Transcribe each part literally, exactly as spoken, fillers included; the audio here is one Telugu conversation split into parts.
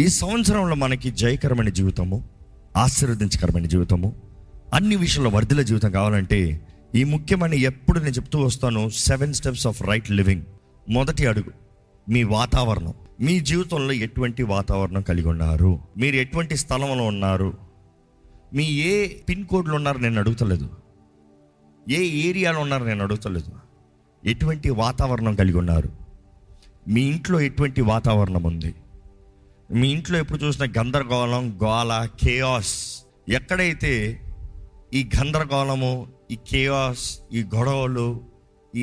ఈ సంవత్సరంలో మనకి జయకరమైన జీవితము, ఆశీర్వదించకరమైన జీవితము, అన్ని విషయంలో వర్ధిల జీవితం కావాలంటే ఈ ముఖ్యమైన, ఎప్పుడు నేను చెప్తూ వస్తాను, seven steps of right living. మొదటి అడుగు మీ వాతావరణం. మీ జీవితంలో ఎటువంటి వాతావరణం కలిగి ఉన్నారు, మీరు ఎటువంటి స్థలంలో ఉన్నారు, మీ ఏ పిన్ కోడ్లో ఉన్నారు నేను అడుగుతలేదు, ఏ ఏరియాలో ఉన్నారు నేను అడుగుతలేదు, ఎటువంటి వాతావరణం కలిగి ఉన్నారు. మీ ఇంట్లో ఎటువంటి వాతావరణం ఉంది? మీ ఇంట్లో ఎప్పుడు చూసిన గందరగోళం, గోళ, కేయాస్. ఎక్కడైతే ఈ గందరగోళము, ఈ కేయాస్, ఈ గొడవలు, ఈ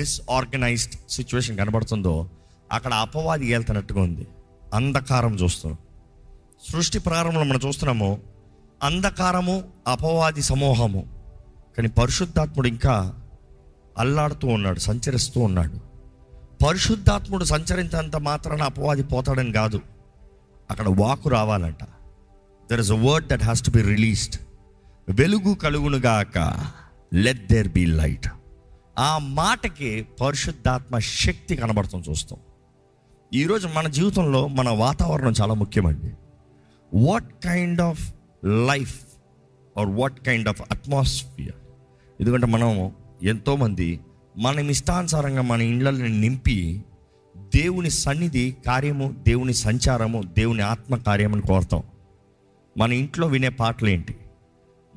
మిస్ఆర్గనైజ్డ్ సిచ్యువేషన్ కనబడుతుందో అక్కడ అపవాది వెళ్తున్నట్టుగా ఉంది. అంధకారం చూస్తున్నాం. సృష్టి ప్రారంభంలో మనం చూస్తున్నాము అంధకారము, అపవాది సమూహము. కానీ పరిశుద్ధాత్ముడు ఇంకా అల్లాడుతూ ఉన్నాడు, సంచరిస్తూ ఉన్నాడు. పరిశుద్ధాత్ముడు సంచరించినంత మాత్రాన అపవాది పోతాడని కాదు, అక్కడ వాకు రావాలంట. There is a word that has to be released. వెలుగు కలుగునుగాక, లెట్ దేర్ బి లైట్. ఆ మాటకి పరిశుద్ధాత్మ శక్తి కనబడుతుంది చూస్తాం. ఈరోజు మన జీవితంలో మన వాతావరణం చాలా ముఖ్యమండి. What kind of life or what kind of atmosphere. ఎందుకంటే మనం ఎంతోమంది మనం ఇష్టానుసారంగా మన ఇళ్ళని నింపి దేవుని సన్నిధి కార్యము, దేవుని సంచారము, దేవుని ఆత్మ కార్యమని కోరుతాం. మన ఇంట్లో వినే పాటలు ఏంటి,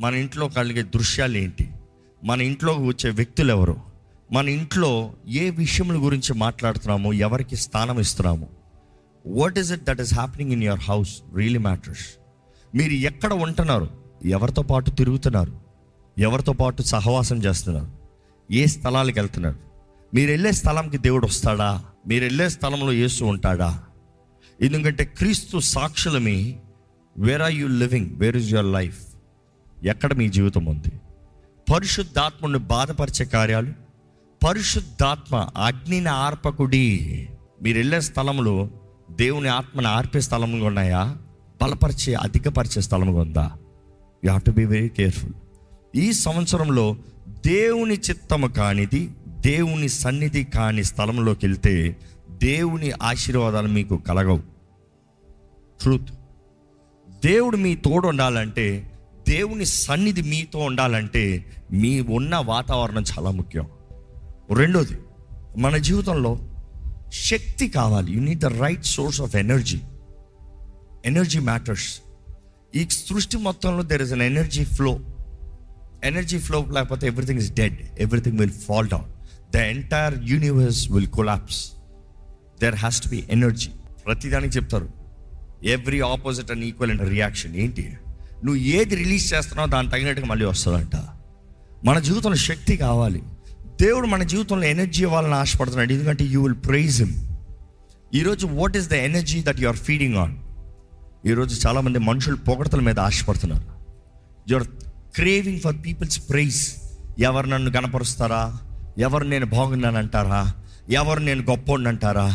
మన ఇంట్లో కలిగే దృశ్యాలు ఏంటి, మన ఇంట్లోకి వచ్చే వ్యక్తులు ఎవరు, మన ఇంట్లో ఏ విషయముల గురించి మాట్లాడుతున్నాము, ఎవరికి స్థానం ఇస్తున్నాము. What is it that is happening in your house really matters. మీరు ఎక్కడ ఉంటున్నారు, ఎవరితో పాటు తిరుగుతున్నారు, ఎవరితో పాటు సహవాసం చేస్తున్నారు, ఏ స్థలాలకు వెళ్తున్నారు. మీరు వెళ్ళే స్థలంకి దేవుడు వస్తాడా, మీరు వెళ్ళే స్థలంలో యేసు ఉంటాడా? ఎందుకంటే క్రీస్తు సాక్షులమి, where are you living, where is your life, ఎక్కడ మీ జీవితం ఉంది. పరిశుద్ధాత్మను బాధపరిచే కార్యాలు, పరిశుద్ధాత్మ అగ్నిని ఆర్పకుడి. మీరు వెళ్ళే స్థలంలో దేవుని ఆత్మను ఆర్పే స్థలంగా ఉన్నాయా, బలపరిచే అధికపరిచే స్థలంగా ఉందా? You have to be very careful. ఈ సంవత్సరంలో దేవుని చిత్తము కానిది, దేవుని సన్నిధి కాని స్థలంలోకి వెళ్తే దేవుని ఆశీర్వాదాలు మీకు కలగవు. ట్రూత్. దేవుడు మీ తోడు ఉండాలంటే, దేవుని సన్నిధి మీతో ఉండాలంటే మీ ఉన్న వాతావరణం చాలా ముఖ్యం. రెండోది, మన జీవితంలో శక్తి కావాలి. You need the right source of energy. Energy matters. ఈ సృష్టి మొత్తంలో there is an energy flow. Energy flow లేకపోతే everything is dead, everything will fall down, the entire universe will collapse. There has to be energy. ప్రతిదానికి చెప్తారు every opposite and equal and reaction. ఏంటి నువ్వు ఏది రిలీజ్ చేస్తున్నావు దాని తగినట్టుగా మళ్ళీ వస్తుందంట. మన జీవితంలో శక్తి కావాలి. దేవుడు మన జీవితంలో ఎనర్జీ ఇవ్వాలని ఆశపడుతున్నాడు. ఎందుకంటే యూ విల్ ప్రైజ్ హిమ్. ఈరోజు what is the energy that you are feeding on. ఈరోజు చాలామంది మనుషులు పొగడతల మీద ఆశపడుతున్నారు. You are craving for people's praise. ఎవరు నన్ను గణపరుస్తారా, ఎవరు నేను బాగున్నాను అంటారా, ఎవరు నేను గొప్పోడిని అంటారా,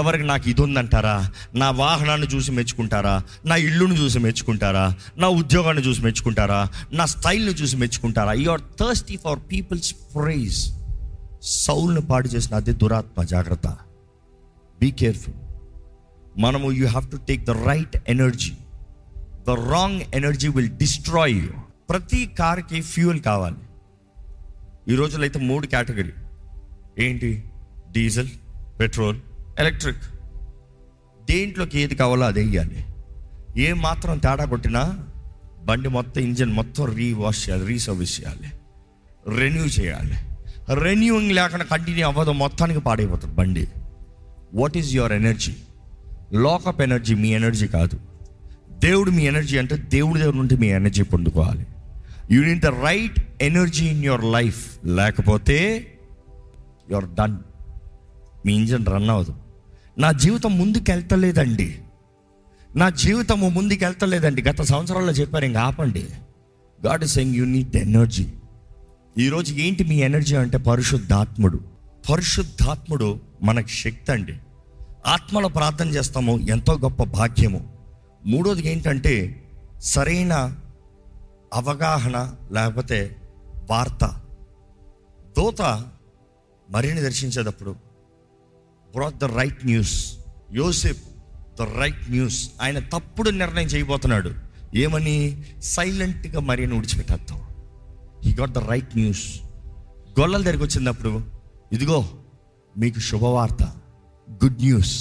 ఎవరికి నాకు ఇది ఉందంటారా, నా వాహనాన్ని చూసి మెచ్చుకుంటారా, నా ఇల్లును చూసి మెచ్చుకుంటారా, నా ఉద్యోగాన్ని చూసి మెచ్చుకుంటారా, నా స్టైల్ను చూసి మెచ్చుకుంటారా. You are thirsty for people's praise. సౌల్ను పాడు చేసిన అదే దురాత్మ. జాగ్రత్త, బీ కేర్ఫుల్. మనము you have to take the right energy. The wrong energy will destroy you. ప్రతి కార్కి ఫ్యూయల్ కావాలి. ఈ రోజులో అయితే మూడు కేటగిరీ ఏంటి? Diesel, petrol, electric. దేంట్లోకి ఏది కావాలో అది వేయాలి. ఏ మాత్రం తేడా కొట్టినా బండి మొత్తం, ఇంజిన్ మొత్తం రీవాష్ చేయాలి, రీసర్వీస్ చేయాలి, రెన్యూ చేయాలి. రెన్యూయింగ్ లేకుండా కంటిన్యూ అవ్వదు, మొత్తానికి పాడైపోతుంది బండి. What is your energy? లోకప్ ఎనర్జీ మీ ఎనర్జీ కాదు. దేవుడు మీ ఎనర్జీ అంటే దేవుడి దగ్గర నుండి మీ ఎనర్జీ పొందుకోవాలి. You need the right energy in your life. లేకపోతే యు ఆర్ డన్. మీ ఇంజన్ రన్ అవ్వదు. నా జీవితం ముందుకు వెళ్తలేదండి, నా జీవితము ముందుకు వెళ్తలేదండి. గత సంవత్సరాల్లో చెప్పారు ఇంక ఆపండి. God is saying you need the energy. ఈరోజు ఏంటి మీ ఎనర్జీ అంటే పరిశుద్ధాత్ముడు. పరిశుద్ధాత్ముడు మనకు శక్తి అండి. ఆత్మలో ప్రార్థన చేస్తాము, ఎంతో గొప్ప భాగ్యము. మూడోది ఏంటంటే సరైన అవగాహన లేకపోతే వార్త. దూత మరియను దర్శించేటప్పుడు brought the right news. Joseph the right news. ఆయన తప్పుడు నిర్ణయం చేయబోతున్నాడు. ఏమని? సైలెంట్గా మరియను విడిచిపెట్టేద్దాం. He got the right news. గొల్లల దగ్గరికి వచ్చినప్పుడు ఇదిగో మీకు శుభవార్త, good news.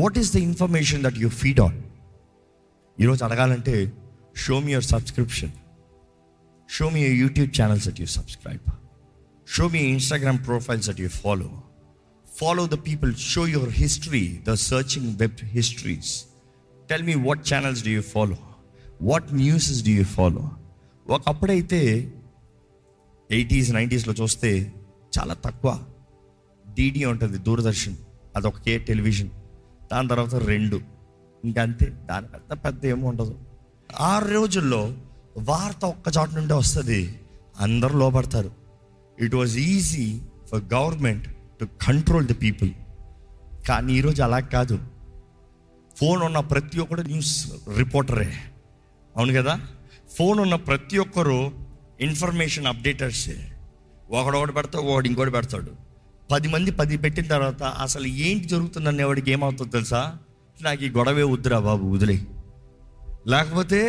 What is the information that you feed on? ఈరోజు అడగాలంటే show me your subscription, show me your YouTube channels that you subscribe, show me Instagram profiles that you follow, follow the people, show your history, the searching web histories. Tell me what channels do you follow, what news do you follow. ఒకప్పుడైతే ఎయిటీస్ నైంటీస్లో చూస్తే చాలా తక్కువ. డీడీ ఉంటుంది, దూరదర్శన్, అదొకే టెలివిజన్. దాని తర్వాత రెండు, ఇంకంతే. దాని పెద్ద పెద్ద ఏమో ఉండదు. ఆ రోజుల్లో వార్త ఒక్క చోట నుండే వస్తుంది, అందరూ లోపడతారు. It was easy for government to control the people. కానీ ఈరోజు అలా కాదు. ఫోన్ ఉన్న ప్రతి ఒక్కరు న్యూస్ రిపోర్టరే, అవును కదా? ఫోన్ ఉన్న ప్రతి ఒక్కరు ఇన్ఫర్మేషన్ అప్డేటర్సే. ఒకడొకటి పెడతాడు, ఒకడు ఇంకోటి పెడతాడు. పది మంది పది పెట్టిన తర్వాత అసలు ఏంటి జరుగుతుందనే వాడికి ఏమవుతుందో తెలుసా? నాకు ఈ గొడవే వద్దురా బాబు, వదిలే. లేకపోతే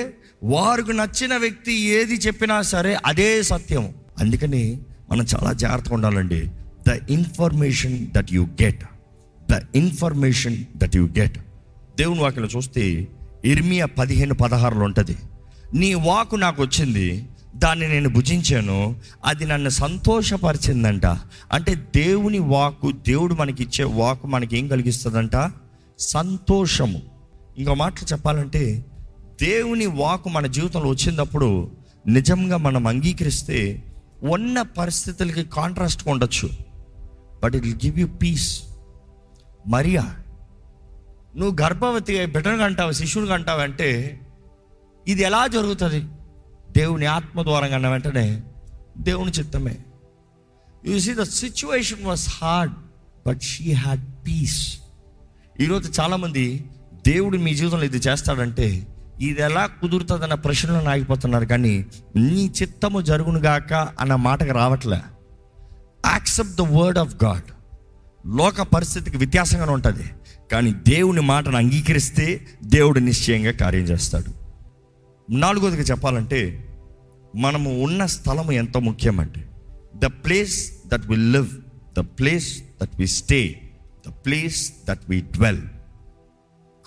వారికి నచ్చిన వ్యక్తి ఏది చెప్పినా సరే అదే సత్యం. అందుకని మనం చాలా జాగ్రత్తగా ఉండాలండి. The information that you get, the information that you get. దేవుని వాక్యంలో చూస్తే ఇర్మియా పదిహేను పదహారులో ఉంటుంది, నీ వాకు నాకు వచ్చింది, దాన్ని నేను భుజించాను, అది నన్ను సంతోషపరిచిందంట. అంటే దేవుని వాకు, దేవుడు మనకిచ్చే వాకు మనకి ఏం కలిగిస్తుందంట? సంతోషము. ఇంకో మాటలు చెప్పాలంటే దేవుని వాకు మన జీవితంలో వచ్చినప్పుడు నిజంగా మనం అంగీకరిస్తే ఉన్న పరిస్థితులకి కాంట్రాస్ట్గా ఉండొచ్చు, but it will give you peace. Mariya, నువ్వు గర్భవతి బిడ్డను అంటావు, శిష్యుని అంటావు, అంటే ఇది ఎలా జరుగుతుంది? దేవుని ఆత్మ ద్వారా అన్న వెంటనే దేవుని చిత్తమే. You see the situation was hard, but she had peace. ఈరోజు చాలామంది దేవుడు మీ జీవితంలో ఇది చేస్తాడంటే ఇది ఎలా కుదురుతుందన్న ప్రశ్నలో ఆగిపోతున్నారు. కానీ నీ చిత్తము జరుగునుగాక అన్న మాటకు రావట్లే. Accept the word of God. లోక పరిస్థితికి వ్యత్యాసంగానే ఉంటుంది, కానీ దేవుని మాటను అంగీకరిస్తే దేవుడు నిశ్చయంగా కార్యం చేస్తాడు. నాలుగోదిగా చెప్పాలంటే మనము ఉన్న స్థలము ఎంతో ముఖ్యమంటే, the place that we live, the place that we stay, the place that we dwell.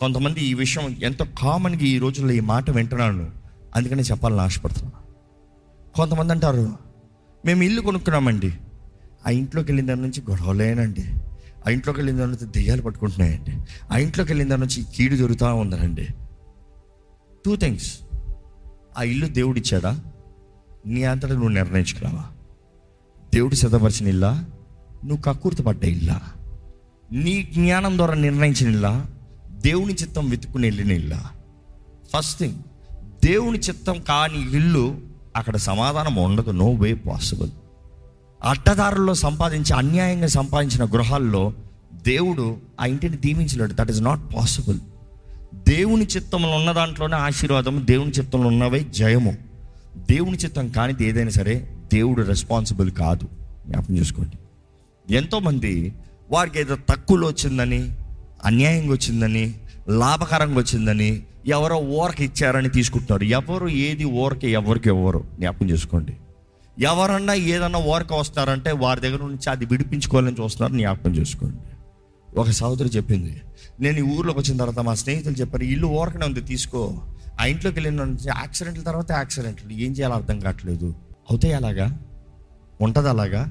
కొంతమంది ఈ విషయం ఎంతో కామన్గా ఈ రోజుల్లో ఈ మాట వింటున్నాను, అందుకనే చెప్పాలని ఆశపడుతున్నాను. కొంతమంది అంటారు, మేము ఇల్లు కొనుక్కున్నామండి, ఆ ఇంట్లోకి వెళ్ళిన దాని నుంచి గొడవలేనండి, ఆ ఇంట్లోకి వెళ్ళిన దాని నుంచి దెయ్యాలు పట్టుకుంటున్నాయండి, ఆ ఇంట్లోకి వెళ్ళిన దాని నుంచి కీడు జరుగుతూ ఉందనండి. టూ థింగ్స్: ఆ ఇల్లు దేవుడు ఇచ్చాడా, నీ అంతటా నువ్వు నిర్ణయించుకున్నావా? దేవుడు సిద్ధపరిచిన ఇల్లా, నువ్వు కక్కుర్తి పడ్డ ఇల్లా, నీ జ్ఞానం ద్వారా నిర్ణయించిన ఇల్లా, దేవుని చిత్తం వెతుక్కుని వెళ్ళిన ఇల్లా? ఫస్ట్ థింగ్, దేవుని చిత్తం కాని ఇల్లు అక్కడ సమాధానం ఉండదు. No way possible. అట్టదారుల్లో సంపాదించి, అన్యాయంగా సంపాదించిన గృహాల్లో దేవుడు ఆ ఇంటిని దీవించలేడు. That is not possible. దేవుని చిత్తంలో ఉన్న దాంట్లోనే ఆశీర్వాదము, దేవుని చిత్తంలో ఉన్నవే జయము. దేవుని చిత్తం కానిది ఏదైనా సరే దేవుడు రెస్పాన్సిబుల్ కాదు. జ్ఞాపకం చేసుకోండి. ఎంతోమంది వారికి ఏదో తక్కువలో వచ్చిందని, అన్యాయంగా వచ్చిందని, లాభకరంగా వచ్చిందని, ఎవరో ఊరకి ఇచ్చారని తీసుకుంటున్నారు. ఎవరు ఏది ఊరకి ఎవరికి ఎవరు జ్ఞాపకం చేసుకోండి. ఎవరన్నా ఏదన్నా ఊరక వస్తారంటే వారి దగ్గర నుంచి అది విడిపించుకోవాలని చూస్తున్నారు. జ్ఞాపకం చేసుకోండి. ఒక సహోదరి చెప్పింది, నేను ఈ ఊర్లోకి వచ్చిన తర్వాత మా స్నేహితులు చెప్పారు, ఇల్లు ఊరకనే ఉంది తీసుకో, ఆ ఇంట్లోకి వెళ్ళిన నుంచి యాక్సిడెంట్ల తర్వాత యాక్సిడెంట్లు, ఏం చేయాలో అర్థం కావట్లేదు. అవుతాయి అలాగా? ఉంటుంది అలాగా?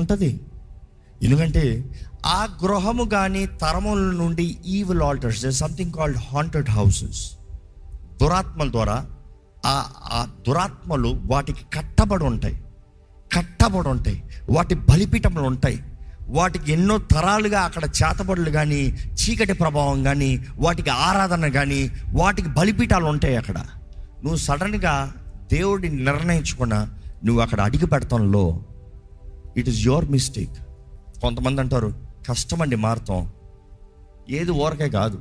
ఉంటుంది. ఎందుకంటే ఆ గృహము కానీ తరముల నుండి evil altars, there something called haunted houses. దురాత్మల ద్వారా ఆ ఆ దురాత్మలు వాటికి కట్టబడి ఉంటాయి, కట్టబడి ఉంటాయి, వాటి బలిపీఠములు ఉంటాయి. వాటికి ఎన్నో తరాలుగా అక్కడ చేతబడులు కానీ, చీకటి ప్రభావం కానీ, వాటికి ఆరాధన కానీ, వాటికి బలిపీఠాలు ఉంటాయి. అక్కడ నువ్వు సడన్గా దేవుడిని నిర్ణయించుకున్న నువ్వు అక్కడ అడిగి పెడతాంలో ఇట్ ఈస్ యువర్ మిస్టేక్. కొంతమంది అంటారు, కష్టమండి మారతాం. ఏది ఊరకే కాదు,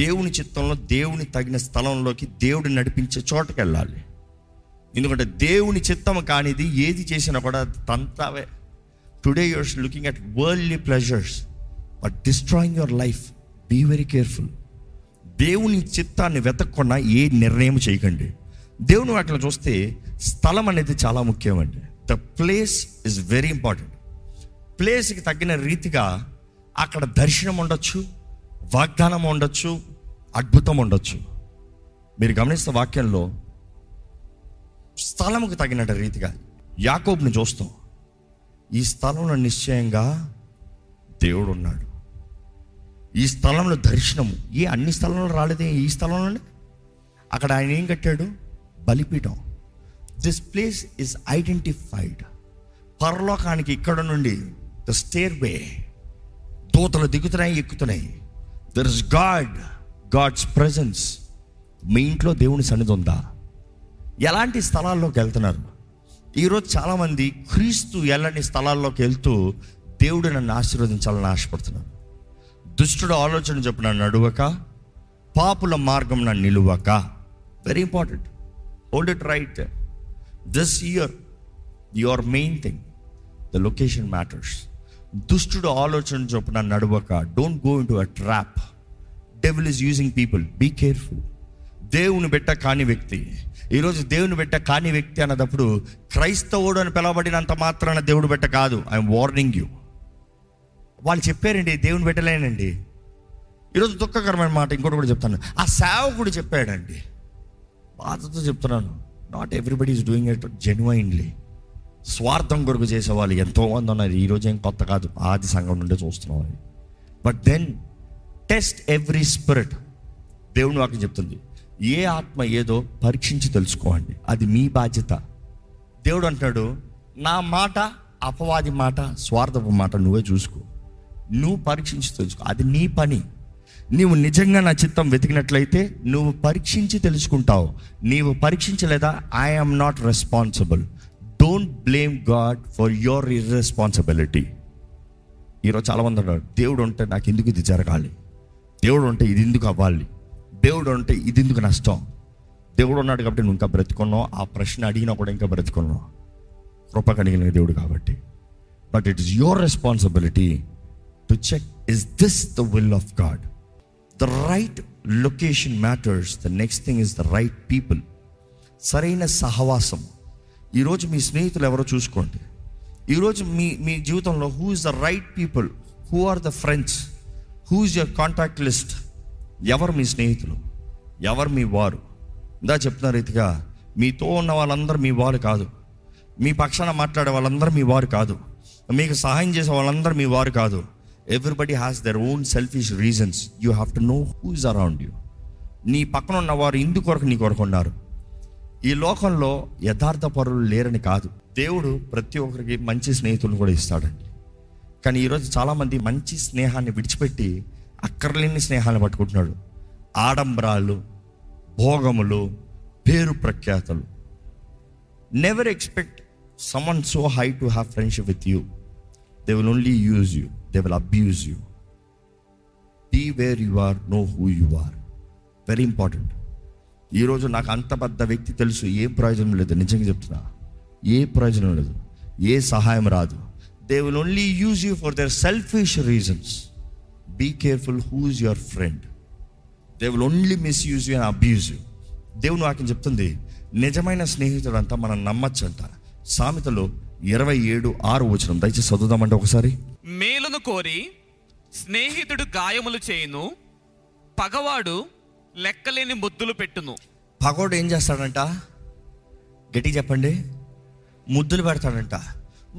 దేవుని చిత్తంలో, దేవుని తగిన స్థలంలోకి, దేవుడు నడిపించే చోటకి వెళ్ళాలి. ఎందుకంటే దేవుని చిత్తం కానిది ఏది చేసినా కూడా తంతావే. Today you are looking at worldly pleasures but destroying your life. Be very careful. దేవుని చిత్తాన్ని వెతకకుండా ఏ నిర్ణయం చేయకండి. దేవుని వాటిలో చూస్తే స్థలం అనేది చాలా ముఖ్యం అండి. The place is very important. ప్లేస్కి తగిన రీతిగా అక్కడ దర్శనం ఉండొచ్చు, వాగ్దానం ఉండొచ్చు, అద్భుతం ఉండొచ్చు. మీరు గమనిస్తున్న వాక్యంలో స్థలంకు తగినట్టు రీతిగా యాకోబుని చూస్తాం. ఈ స్థలంలో నిశ్చయంగా దేవుడు ఉన్నాడు. ఈ స్థలంలో దర్శనము ఏ అన్ని స్థలంలో రాలేదే, ఈ స్థలంలోనే. అక్కడ ఆయన ఏం కట్టాడు? బలిపీఠం. This place is identified. పరలోకానికి ఇక్కడ నుండి ద స్టేర్ వే, దూతలు దిగుతున్నాయి, ఎక్కుతున్నాయి. There is God, God's presence. మీ ఇంట్లో దేవుని సన్నిధి ఉందా? ఎలాంటి స్థలాల్లోకి వెళ్తున్నారు? ఈరోజు చాలామంది క్రీస్తు ఎలాంటి స్థలాల్లోకి వెళ్తూ దేవుడు నన్ను ఆశీర్వదించాలని ఆశపడుతున్నాను. దుష్టుడు ఆలోచన చెప్పు నన్ను నడువక, పాపుల మార్గం నన్ను నిలువక. Very important. Hold it right. This year your main thing, the location matters. దుష్టుడు ఆలోచన చెప్పు నన్ను నడువక. Don't go in to a trap. Devil is using people. Be careful. దేవుని బిడ్డ కాని వ్యక్తి, ఈరోజు దేవుని బిడ్డ కాని వ్యక్తి అన్నప్పుడు క్రైస్తవుడు అని పిలవబడినంత మాత్రాన దేవుడు బిడ్డ కాదు. I'm warning you. వాళ్ళు చెప్పారండి దేవుని బిడ్డలేనండి. ఈరోజు దుఃఖకరమైన మాట ఇంకోటి కూడా చెప్తాను. ఆ సేవకుడు చెప్పాడండి, బాధతో చెప్తున్నాను, not everybody is doing it genuinely. స్వార్థం కొరకు చేసేవాళ్ళు ఎంతోమంది ఉన్నారు. ఈరోజు ఏం కొత్త కాదు, ఆది సంఘం నుండే చూస్తున్నాం. But then test every spirit. దేవుని వాక్యం చెప్తుంది, ఏ ఆత్మ ఏదో పరీక్షించి తెలుసుకోండి, అది మీ బాధ్యత. దేవుడు అంటున్నాడు, నా మాట అపవాది మాట, స్వార్థపు మాట నువ్వే చూసుకో, నువ్వు పరీక్షించి తెలుసుకో, అది నీ పని. నీవు నిజంగా నా చిత్తం వెతికినట్లయితే నువ్వు పరీక్షించి తెలుసుకుంటావు. నీవు పరీక్షించలేదా? I'm not responsible. Don't blame God for your irresponsibility. ఈరోజు చాలామంది అన్నారు, దేవుడు ఉంటే నాకు ఎందుకు ఇది జరగాలి, దేవుడు ఉంటే ఇది ఎందుకు అవ్వాలి, దేవుడు అంటే ఇది ఎందుకు నష్టం, దేవుడు ఉన్నాడు కాబట్టి నువ్వు ఇంకా బ్రతుకున్నావు. ఆ ప్రశ్న అడిగినా కూడా ఇంకా బ్రతుకున్నావు, కృప కలిగిన దేవుడు కాబట్టి. But it is your responsibility to check, is this the will of God? The right location matters. The next thing is the right people. సరైన సహవాసం. ఈరోజు మీ స్నేహితులు ఎవరో చూసుకోండి. ఈరోజు మీ మీ జీవితంలో who is the right people? Who are the friends? Who is your contact list? ఎవరు మీ స్నేహితులు, ఎవరు మీ వారు? ఇందా చెప్తున్న రీతిగా మీతో ఉన్న వాళ్ళందరూ మీ వారు కాదు, మీ పక్షాన మాట్లాడే వాళ్ళందరూ మీ వారు కాదు, మీకు సహాయం చేసే వాళ్ళందరూ మీ వారు కాదు. Everybody has their own selfish reasons. You have to know who is around you. నీ పక్కన ఉన్నవారు ఇందుకొరకు నీ కొరకు ఉన్నారు. ఈ లోకంలో యథార్థ పరులు లేరని కాదు, దేవుడు ప్రతి ఒక్కరికి మంచి స్నేహితులను కూడా ఇస్తాడండి. కానీ ఈరోజు చాలామంది మంచి స్నేహాన్ని విడిచిపెట్టి అక్కర్లేని స్నేహాన్ని పట్టుకుంటున్నాడు. ఆడంబరాలు, భోగములు, పేరు ప్రఖ్యాతలు. Never expect someone so high to have friendship with you. They will only use you, they will abuse you. Be where you are, know who you are. Very important. ఈరోజు నాకు అంత పెద్ద వ్యక్తి తెలుసు, ఏ ప్రయోజనం లేదు. నిజంగా చెప్తున్నా, ఏ ప్రయోజనం లేదు, ఏ సహాయం రాదు. They will only use you for their selfish reasons. Be careful who is your friend. They will only misuse you and abuse you. దేవుని వాక్యం చెప్తుంది, నిజమైన స్నేహితుడు అంతా మనం నమ్మచ్చు అంట. సామెతలో ఇరవై ఏడు ఆరు వచనం దయచేసి చదువుదామంటే ఒకసారి. మేలును కోరి స్నేహితుడు గాయములు చేయును, పగవాడు లెక్కలేని ముద్దులు పెట్టును. పగవాడు ఏం చేస్తాడంట? గట్టిగా చెప్పండి, ముద్దులు పెడతాడంట.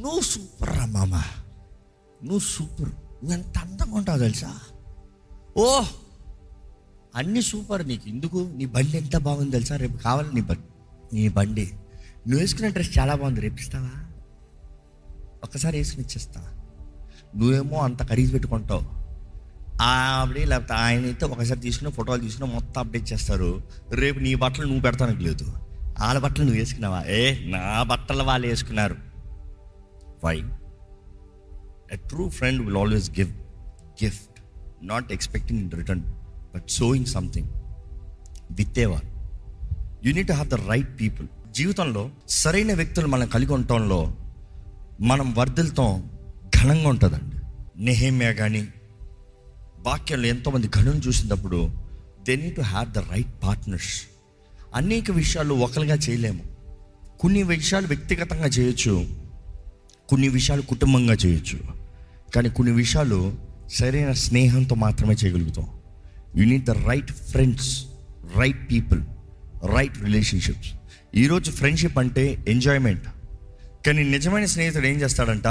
నువ్వు సూపర్ రా మామ, నువ్వు సూపర్, ఎంత అందంగా ఉంటావు తెలుసా, ఓ అన్నీ సూపర్, నీకు ఎందుకు, నీ బండి ఎంత బాగుంది తెలుసా, రేపు కావాలి నీ బండి, నీ బండి నువ్వు వేసుకున్న డ్రెస్ చాలా బాగుంది, రేపు ఇస్తావా, ఒక్కసారి వేసుకుని ఇచ్చేస్తా, నువ్వేమో అంత ఖరీదు పెట్టుకుంటావు. ఆవిడే లేకపోతే ఆయన అయితే ఒకసారి తీసుకున్న ఫోటోలు తీసుకున్నా మొత్తం అప్డేట్ చేస్తారు. రేపు నీ బట్టలు నువ్వు పెడతానికి లేదు, వాళ్ళ బట్టలు నువ్వు వేసుకున్నావా, ఏ నా బట్టలు వాళ్ళు వేసుకున్నారు. Why? A true friend will always give gift, not expecting in return, but showing something. Viteva. You need to have the right people. జీవితంలో సరైన వ్యక్తులు మనం కలిగి ఉండటంలో మనం వర్ధిల్తాం, ఘనంగా ఉంటుందండి. నెహెమ్యా కానీ, వాక్యంలో ఎంతోమంది గణం చూసినప్పుడు they need to have the right partners. అనేక విషయాలు ఒకరిగా చేయలేము. కొన్ని విషయాలు వ్యక్తిగతంగా చేయొచ్చు, కొన్ని విషయాలు కుటుంబంగా చేయొచ్చు, కానీ కొన్ని విషయాలు సరైన స్నేహంతో మాత్రమే చేయగలుగుతాం. You need the right friends, right people, right relationships. ఈరోజు ఫ్రెండ్షిప్ అంటే ఎంజాయ్మెంట్, కానీ నిజమైన స్నేహితుడు ఏం చేస్తాడంట?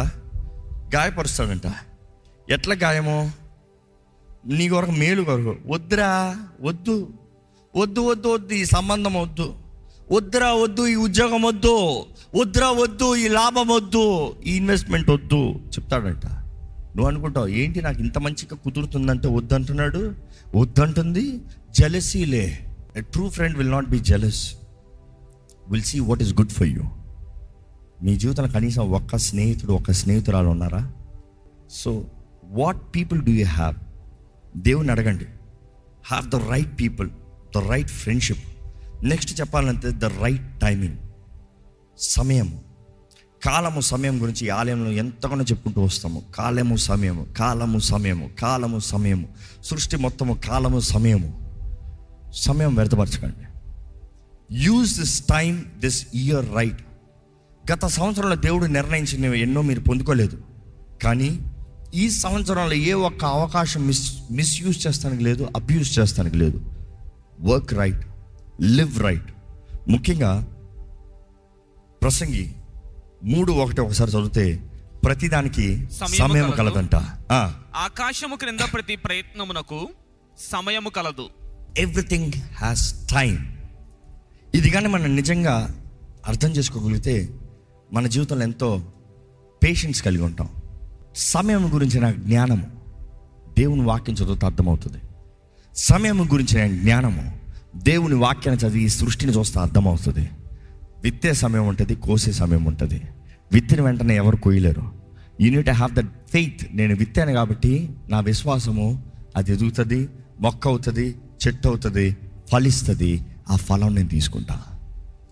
గాయపరుస్తాడంట. ఎట్లా గాయమో? నీ కొరకు మేలు కొరకు. వద్దురా వద్దు వద్దు వద్దు వద్దు ఈ సంబంధం వద్దు, వద్దురా వద్దు ఈ ఉద్యోగం వద్దు, వద్దురా వద్దు ఈ లాభం వద్దు, ఈ ఇన్వెస్ట్మెంట్ వద్దు చెప్తాడంట. నువ్వు అనుకుంటావు ఏంటి నాకు ఇంత మంచిగా కుదురుతుందంటే వద్దంటున్నాడు, వద్దంటుంది. జెలసీలే. A true friend will not be jealous, will see what is good for you. మీ జీవితంలో కనీసం ఒక్క స్నేహితుడు ఒక్క స్నేహితురాలు ఉన్నారా? So what people do you have? దేవుని అడగండి, have the right people, the right friendship. Next చెప్పాలంటే ద రైట్ టైమింగ్. సమయము, కాలము, సమయం గురించి ఈ ఆలయంలో ఎంతగానో చెప్పుకుంటూ వస్తాము. కాలము సమయము, కాలము సమయము, కాలము సమయము. సృష్టి మొత్తము కాలము సమయము. సమయం వ్యర్థపరచకండి. Use this time, this year right. గత సంవత్సరంలో దేవుడు నిర్ణయించినవి ఎన్నో మీరు పొందుకోలేదు, కానీ ఈ సంవత్సరంలో ఏ ఒక్క అవకాశం మిస్ మిస్యూజ్ చేస్తానికి లేదు, అబ్యూజ్ చేస్తానికి లేదు. Work right, live right. ముఖ్యంగా ప్రసంగి మూడు ఒకటి ఒకసారి చదివితే ప్రతిదానికి సమయం కలదంట. ఆకాశము క్రింద ప్రతి ప్రయత్నమునకు సమయము కలదు. Everything has time. ఇది కానీ మనం నిజంగా అర్థం చేసుకోగలిగితే మన జీవితంలో ఎంతో పేషెన్స్ కలిగి ఉంటాం. సమయం గురించిన జ్ఞానము దేవుని వాక్యం చదివితే అర్థమవుతుంది. సమయం గురించిన జ్ఞానము దేవుని వాక్యాన్ని చదివి సృష్టిని చూస్తే అర్థమవుతుంది. విత్తే సమయం ఉంటుంది, కోసే సమయం ఉంటుంది. విత్తిన వెంటనే ఎవరు కోయలేరు. You need to have that faith. నేను విత్తాను కాబట్టి నా విశ్వాసము అది ఎదుగుతుంది, మొక్క అవుతుంది, చెట్టు అవుతుంది, ఫలిస్తుంది. ఆ ఫలం నేను తీసుకుంటా.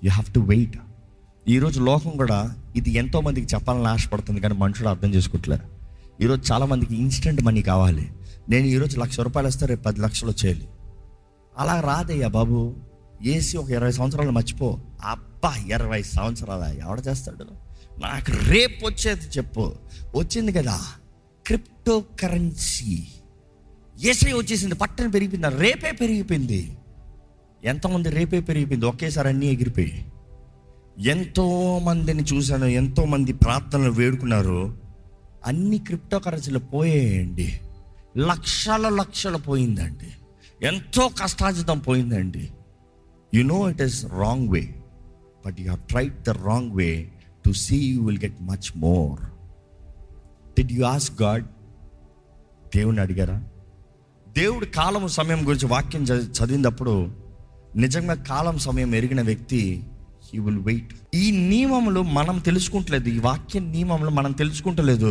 You have to wait. ఈరోజు లోకం కూడా ఇది ఎంతోమందికి చెప్పాలని ఆశపడుతుంది, కానీ మనుషులు అర్థం చేసుకుంటలేరు. ఈరోజు చాలామందికి ఇన్స్టెంట్ మనీ కావాలి. నేను ఈరోజు లక్ష రూపాయలు వస్తే రేపు పది లక్షలు వచ్చేయాలి. అలా రాదయ్యా బాబు. ఏసీ ఒక ఇరవై సంవత్సరాలు మర్చిపో. అబ్బా ఇరవై సంవత్సరాలు ఎవడ చేస్తాడు? నాకు రేపు వచ్చేది చెప్పు. వచ్చింది కదా క్రిప్టో కరెన్సీ, ఏసీ వచ్చేసింది, పట్టణ పెరిగిపోయింది, రేపే పెరిగిపోయింది. ఎంతోమంది రేపే పెరిగిపోయింది, ఒకేసారి అన్నీ ఎగిరిపోయి. ఎంతోమందిని చూశాను, ఎంతోమంది ప్రార్థనలు వేడుకున్నారు, అన్ని క్రిప్టో కరెన్సీలు పోయేయండి. లక్షల లక్షలు పోయిందండి, ఎంతో కష్టార్జితం పోయిందండి. You know it is wrong way, but you have tried the wrong way to see you will get much more. Did you ask God? దేవుని అడిగారా? దేవుడు కాలం సమయం గురించి వాక్యం చదివినప్పుడు నిజంగా కాలం సమయం ఎరిగిన వ్యక్తి he will wait. ఈ నియమములు మనం తెలుసుకుంటలేదు, ఈ వాక్య నియమములు మనం తెలుసుకుంటలేదు.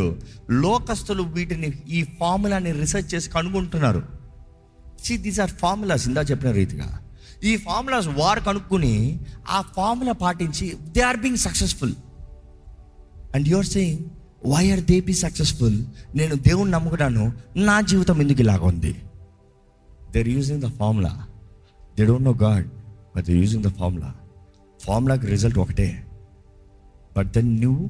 లోకస్తులు వీటిని ఈ ఫార్ములాని రీసెర్చ్ చేసి కనుగొంటున్నారు. See, these are formulas. ఇందా చెప్పిన రీతిగా ఈ ఫార్ములాస్ వారు కనుక్కుని ఆ ఫార్ములా పాటించి they are being successful. And you are saying why are they be successful? నేను దేవుణ్ణి నమ్ముకున్నాను, నా జీవితం ఎందుకు ఇలాగ ఉంది? They are using the formula. They don't know God, but they are using the formula. ఫార్ములాకి రిజల్ట్ ఒకటే, బట్ దెన్ నువ్వు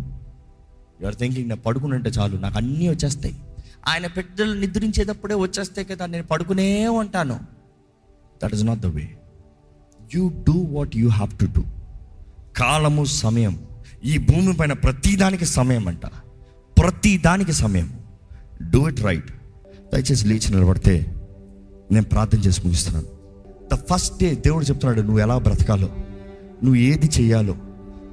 యు ఆర్ థింకింగ్ నేను పడుకున్నంటే చాలు నాకు అన్నీ వచ్చేస్తాయి. ఆయన పెద్దలు నిద్రించేటప్పుడే వచ్చేస్తాయి కదా, నేను పడుకునే ఉంటాను. That is not the way. You do what you have to do. కాలము సమయం. ఈ భూమి పైన ప్రతిదానికి సమయం అంట, ప్రతిదానికి సమయం. Do it right. దయచేసి లేచి నిలబడితే నేను ప్రార్థన చేసి ముగిస్తున్నాను. ద ఫస్ట్ డే దేవుడు చెప్తున్నాడు నువ్వు ఎలా బ్రతకాలో, నువ్వు ఏది చేయాలో,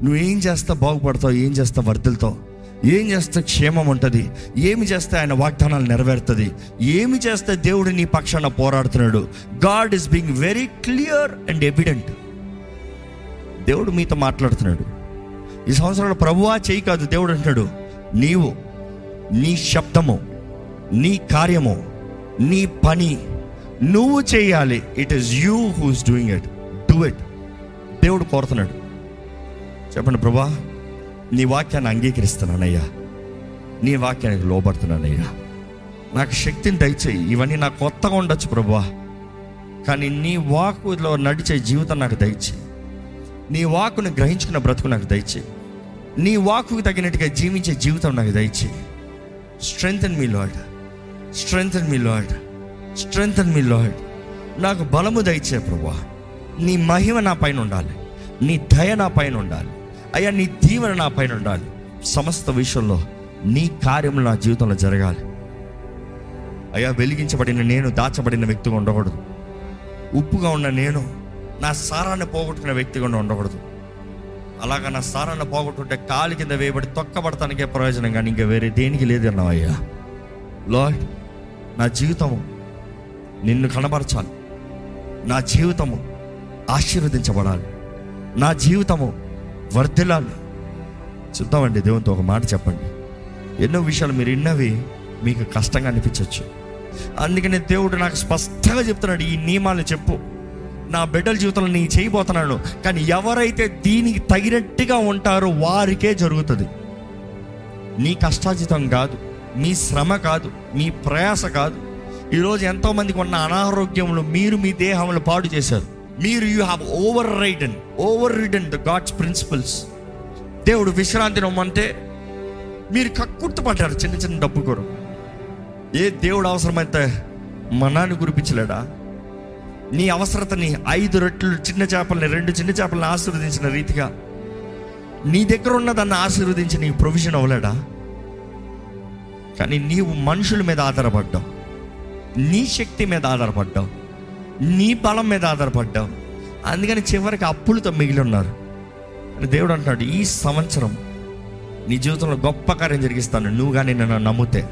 నువ్వు ఏం చేస్తా బాగుపడతావు, ఏం చేస్తా వర్ధిల్తావు, ఏం చేస్తే క్షేమం ఉంటుంది, ఏమి చేస్తే ఆయన వాగ్దానాలు నెరవేరుతుంది, ఏమి చేస్తే దేవుడు నీ పక్షాన పోరాడుతున్నాడు. God is being very clear and evident. దేవుడు మీతో మాట్లాడుతున్నాడు. ఈ సంవత్సరంలో ప్రభువా చేయి కాదు, దేవుడు అంటున్నాడు నీవు, నీ శబ్దము, నీ కార్యము, నీ పని నువ్వు చేయాలి. It is you who's doing it. Do it. దేవుడు కోరుతున్నాడు. చెప్పండి ప్రభువా నీ వాక్యాన్ని అంగీకరిస్తున్నానయ్యా, నీ వాక్యానికి లోబడుతున్నానయ్యా, నాకు శక్తిని దయచేయి. ఇవన్నీ నాకు కొత్తగా ఉండొచ్చు ప్రభువా, కానీ నీ వాకులో నడిచే జీవితం నాకు దయచేయి. నీ వాకును గ్రహించుకున్న బ్రతుకు నాకు దయచేయి. నీ వాకుకు తగినట్టుగా జీవించే జీవితం నాకు దయచేయి. Strengthen me Lord, strengthen me Lord, strengthen me Lord. నాకు బలము దయచే ప్రభువా. నీ మహిమ నా పైన ఉండాలి, నీ దయ నా పైన ఉండాలి అయ్యా, నీ దీవెన నా పైన ఉండాలి. సమస్త విషయంలో నీ కార్యములు నా జీవితంలో జరగాలి అయ్యా. వెలిగించబడిన నేను దాచబడిన వ్యక్తిగా ఉండకూడదు. ఉప్పుగా ఉన్న నేను నా సారాన్ని పోగొట్టుకున్న వ్యక్తిగా ఉండకూడదు. అలాగా నా సారాన్ని పోగొట్టుకుంటే కాలు కింద వేయబడి తొక్కబడటానికే ప్రయోజనం కానీ ఇంకా వేరే దేనికి లేదన్నావు అయ్యా. లార్డ్, నా జీవితము నిన్ను కనబరచాలి, నా జీవితము ఆశీర్వదించబడాలి, నా జీవితము వర్ధిల్లాలి. చూద్దామండి, దేవునితో ఒక మాట చెప్పండి. ఎన్నో విషయాలు మీరు విన్నవి మీకు కష్టంగా అనిపించవచ్చు. అందుకనే దేవుడు నాకు స్పష్టంగా చెప్తున్నాడు, ఈ నియమాలు చెప్పు, నా బిడ్డల జీవితంలో నేను చేయబోతున్నాను, కానీ ఎవరైతే దీనికి తగినట్టుగా ఉంటారో వారికే జరుగుతుంది. నీ కష్టార్జితం కాదు, మీ శ్రమ కాదు, మీ ప్రయాస కాదు. ఈరోజు ఎంతోమందికి ఉన్న అనారోగ్యములు మీరు మీ దేహములు పాడు చేశారు. మీరు you have overridden overridden the God's principles. దేవుడు విశ్రాంతిని ఇవ్వమంటే మీరు కక్కుర్తుపడ్డారు చిన్న చిన్న డబ్బు కొరకు. ఏ దేవుడు అవసరమైతే మనాన్ని కురిపించలేడా? నీ అవసరతని ఐదు రెట్లు చిన్న చేపలని రెండు చిన్న చేపలను ఆశీర్వదించిన రీతిగా నీ దగ్గర ఉన్న దాన్ని ఆశీర్వదించి నీ ప్రొవిజన్ అవ్వలేడా? కానీ నీవు మనుషుల మీద ఆధారపడ్డావు, నీ శక్తి మీద ఆధారపడ్డావు, నీ బలం మీద ఆధారపడ్డావు. అందుకని చివరికి అప్పులతో మిగిలి ఉన్నారు. దేవుడు అంటున్నాడు, ఈ సంవత్సరం నీ జీవితంలో గొప్ప కార్యం జరిగిస్తాను నువ్వు కానీ నన్ను నమ్మితే.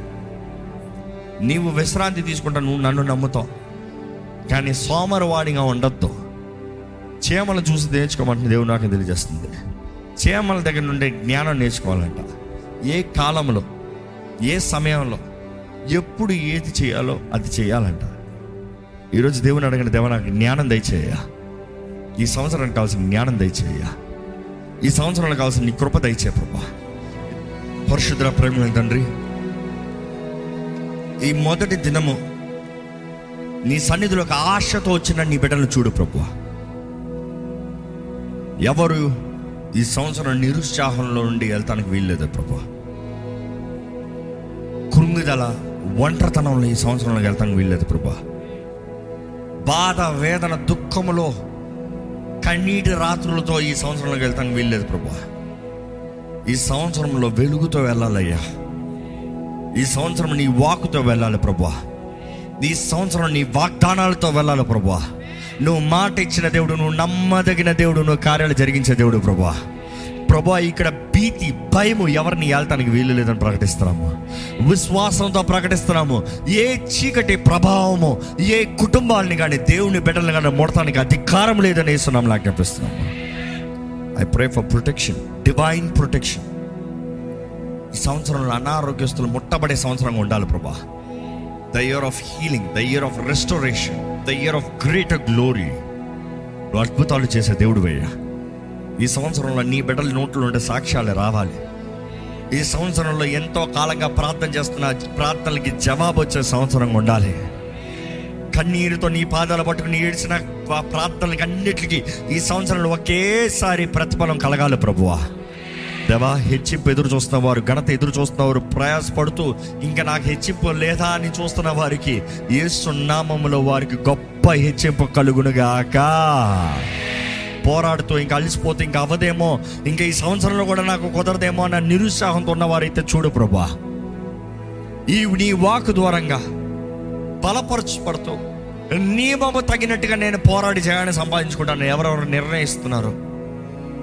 నీవు విశ్రాంతి తీసుకుంటా, నువ్వు నన్ను నమ్ముతావు, కానీ సోమరవాడిగా ఉండొద్దు. చీమలు చూసి నేర్చుకోమంటే దేవుడు నాకు తెలియజేస్తుంది. చీమల దగ్గర నుండి జ్ఞానం నేర్చుకోవాలంట. ఏ కాలంలో ఏ సమయంలో ఎప్పుడు ఏది చేయాలో అది చేయాలంట. ఈరోజు దేవుని అడగని, దేవ నాకు జ్ఞానం దయచేయ, ఈ సంవత్సరానికి కావాల్సిన జ్ఞానం దయచేయ, ఈ సంవత్సరానికి కావాల్సిన నీ కృప దయచేయ ప్రభా. పరిశుద్ధ ప్రేమ తండ్రి, ఈ మొదటి దినము నీ సన్నిధిలో ఒక ఆశతో వచ్చిన నీ బిడ్డలను చూడు ప్రభువా. ఎవరు ఈ సంవత్సరం నిరుత్సాహంలో ఉండి వెళ్తానికి వీల్లేదు ప్రభువా. కృంగిదల ఒంటరితనంలో ఈ సంవత్సరంలో వెళ్తానికి వీల్లేదు ప్రభువా. బాధ వేదన దుఃఖములో కన్నీటి రాత్రులతో ఈ సంవత్సరంలో వెళ్తానికి వీల్లేదు ప్రభువా. ఈ సంవత్సరంలో వెలుగుతో వెళ్ళాలయ్యా, ఈ సంవత్సరం నీ వాక్కుతో వెళ్ళాలి ప్రభువా, ఈ సంవత్సరం నీ వాగ్దానాలతో వెళ్ళాలి ప్రభువా. నువ్వు మాట ఇచ్చిన దేవుడు, నువ్వు నమ్మదగిన దేవుడు, నువ్వు కార్యాలు జరిగించే దేవుడు ప్రభువా. ప్రభువా, ఇక్కడ భీతి భయము ఎవరిని ఏళ్తానికి వీలు లేదని ప్రకటిస్తున్నాము, విశ్వాసంతో ప్రకటిస్తున్నాము. ఏ చీకటి ప్రభావము ఏ కుటుంబాలని కానీ దేవుని బిడ్డలను కానీ ముడతానికి అధికారం లేదని యేసునామములో నాకు ఆజ్ఞాపిస్తున్నాము. I pray for protection, divine protection. ఈ సంవత్సరంలో అనారోగ్యస్తులు ముట్టబడే సంవత్సరంగా ఉండాలి ప్రభువా. The year of healing, the year of restoration, the year of greater glory. నువ్వు అద్భుతాలు చేసే దేవుడివయ్యా. ఈ సంవత్సరంలో నీ బిడ్డల నోట్లో ఉండే సాక్ష్యాలు రావాలి. ఈ సంవత్సరంలో ఎంతో కాలంగా ప్రార్థన చేస్తున్న ప్రార్థనలకి జవాబు వచ్చే సంవత్సరంగా ఉండాలి. కన్నీరుతో నీ పాదాలు పట్టుకుని ఏడ్చిన ప్రార్థనలకి అన్నిటికీ ఈ సంవత్సరంలో ఒకేసారి ప్రతిఫలం కలగాలి ప్రభువా. దేవా, హెచ్చింపు ఎదురు చూస్తున్న వారు, ఘనత ఎదురు చూస్తున్నవారు, ప్రయాసపడుతూ ఇంకా నాకు హెచ్చింపు లేదా అని చూస్తున్న వారికి యేసు నామములో వారికి గొప్ప హెచ్చింపు కలుగునుగాక. పోరాడుతూ ఇంకా అలిసిపోతే ఇంకా అవ్వదేమో, ఇంకా ఈ సంవత్సరంలో కూడా నాకు కుదరదేమో అన్న నిరుత్సాహంతో ఉన్నవారైతే చూడు ప్రభువా. ఈ నీ వాక్ ద్వారంగా బలపరచబడుతూ నియమము తగినట్టుగా నేను పోరాడి జయాన్ని సంపాదించుకుంటాను ఎవరెవరు నిర్ణయిస్తున్నారు.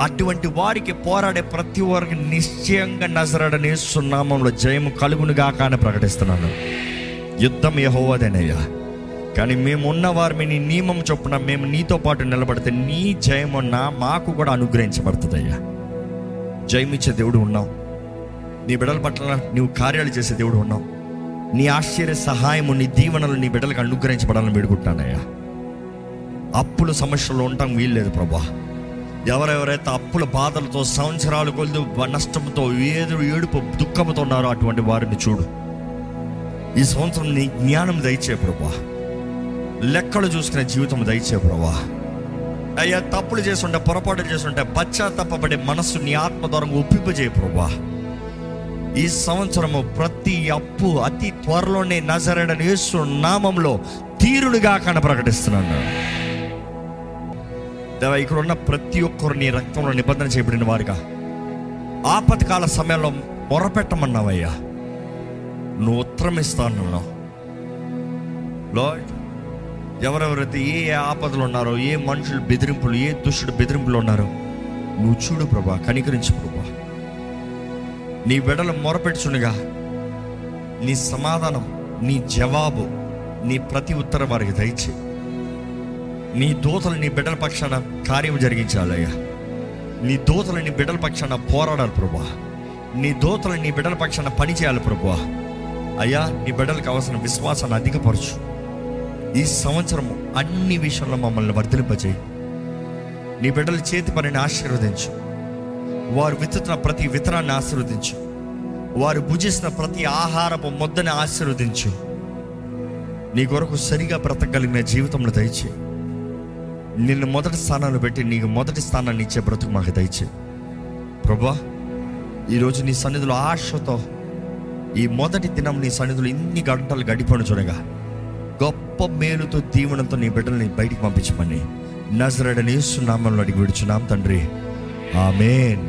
అటువంటి వారికి, పోరాడే ప్రతి వారికి నిశ్చయంగా నజరేయుడైన యేసు నామములో జయము కలుగునుగాక అని ప్రకటిస్తున్నాను. యుద్ధం యెహోవాదేనయ్యా, కానీ మేము ఉన్నవారిని నీ నియమం చొప్పున మేము నీతో పాటు నిలబడితే నీ జయమున్న మాకు కూడా అనుగ్రహించబడుతుందయ్యా. జయమిచ్చే దేవుడు ఉన్నావు, నీ బిడ్డల పట్ల నీవు కార్యాలు చేసే దేవుడు ఉన్నావు. నీ ఆశ్చర్య సహాయము నీ దీవెనలు నీ బిడ్డలకు అనుగ్రహించబడాలని వేడుకుంటున్నానయ్యా. అప్పులు సమస్యలు ఉండటం వీల్లేదు ప్రభువా. ఎవరెవరైతే అప్పుల బాధలతో సంవత్సరాలు కొలదు నష్టంతో ఏదో ఏడుపు దుఃఖంతో ఉన్నారో అటువంటి వారిని చూడు. ఈ సంవత్సరం నీ జ్ఞానం దయచే ప్రభువా, లెక్కలు చూసుకునే జీవితం దయచే ప్రభువా. అయ్యా, తప్పులు చేస్తుంటే పొరపాటు చేస్తుంటే బచ్చా తప్పబడే మనస్సు నీ ఆత్మ ద్వారా ఒప్పింపజే ప్రభువా. ఈ సంవత్సరము ప్రతి అప్పు అతి త్వరలోనే నజరేయుడైన యేసు నామములో తీరుడుగా కాన ప్రకటిస్తున్నాను. దేవా, ఇక్కడ ఉన్న ప్రతి ఒక్కరు నీ రక్తంలో నిబంధన చేయబడిన వారుగా ఆపత్కాల సమయంలో మొరపెట్టమన్నావయ్యా. నువ్వు ఉత్తరం ఇస్తాను లార్డ్. ఎవరెవరైతే ఏ ఏ ఆపదలు ఉన్నారో, ఏ మనుషులు బెదిరింపులు, ఏ దుష్టుడు బెదిరింపులు ఉన్నారో నువ్వు చూడు ప్రభా, కనికరించు ప్రభా. నీ బిడ్డలు మొరపెట్టుచుండగా నీ సమాధానం, నీ జవాబు, నీ ప్రతి ఉత్తరం వారికి దయచేయి. నీ దోతలు నీ బిడ్డల పక్షాన కార్యం జరిగించాలయ్యా. నీ దోతలు నీ బిడ్డల పక్షాన పోరాడాలి ప్రభువా. నీ దోతలు నీ బిడ్డల పక్షాన పని చేయాలి ప్రభువా. అయ్యా, నీ బిడ్డలకు అవసరం విశ్వాసాన్ని అధికపరచు. ఈ సంవత్సరం అన్ని విషయాల్లో మమ్మల్ని వర్ధిలింపజేయి. నీ బిడ్డల చేతి పనిని ఆశీర్వదించు. వారు విత్తుతున్న ప్రతి విత్తనాన్ని ఆశీర్వదించు. వారు భుజిస్తున్న ప్రతి ఆహారపు ముద్దని ఆశీర్వదించు. నీ కొరకు సరిగా బ్రతకగలిగిన జీవితంలో దయచేయి. నిన్ను మొదటి స్థానాలు పెట్టి నీకు మొదటి స్థానాన్ని ఇచ్చే బ్రతుకు మాకు దయచేయి ప్రభువా. ఈరోజు నీ సన్నిధిలో ఆశతో ఈ మొదటి దినం నీ సన్నిధిలో ఇన్ని గంటలు గడిపను చూడగా గొప్ప మేలుతో దీవెనతో నీ బిడ్డల్ని బయటికి పంపించమని నజరేయుడైన యేసు నామములో అడిగి విడుచున్నాం తండ్రి. ఆమేన్.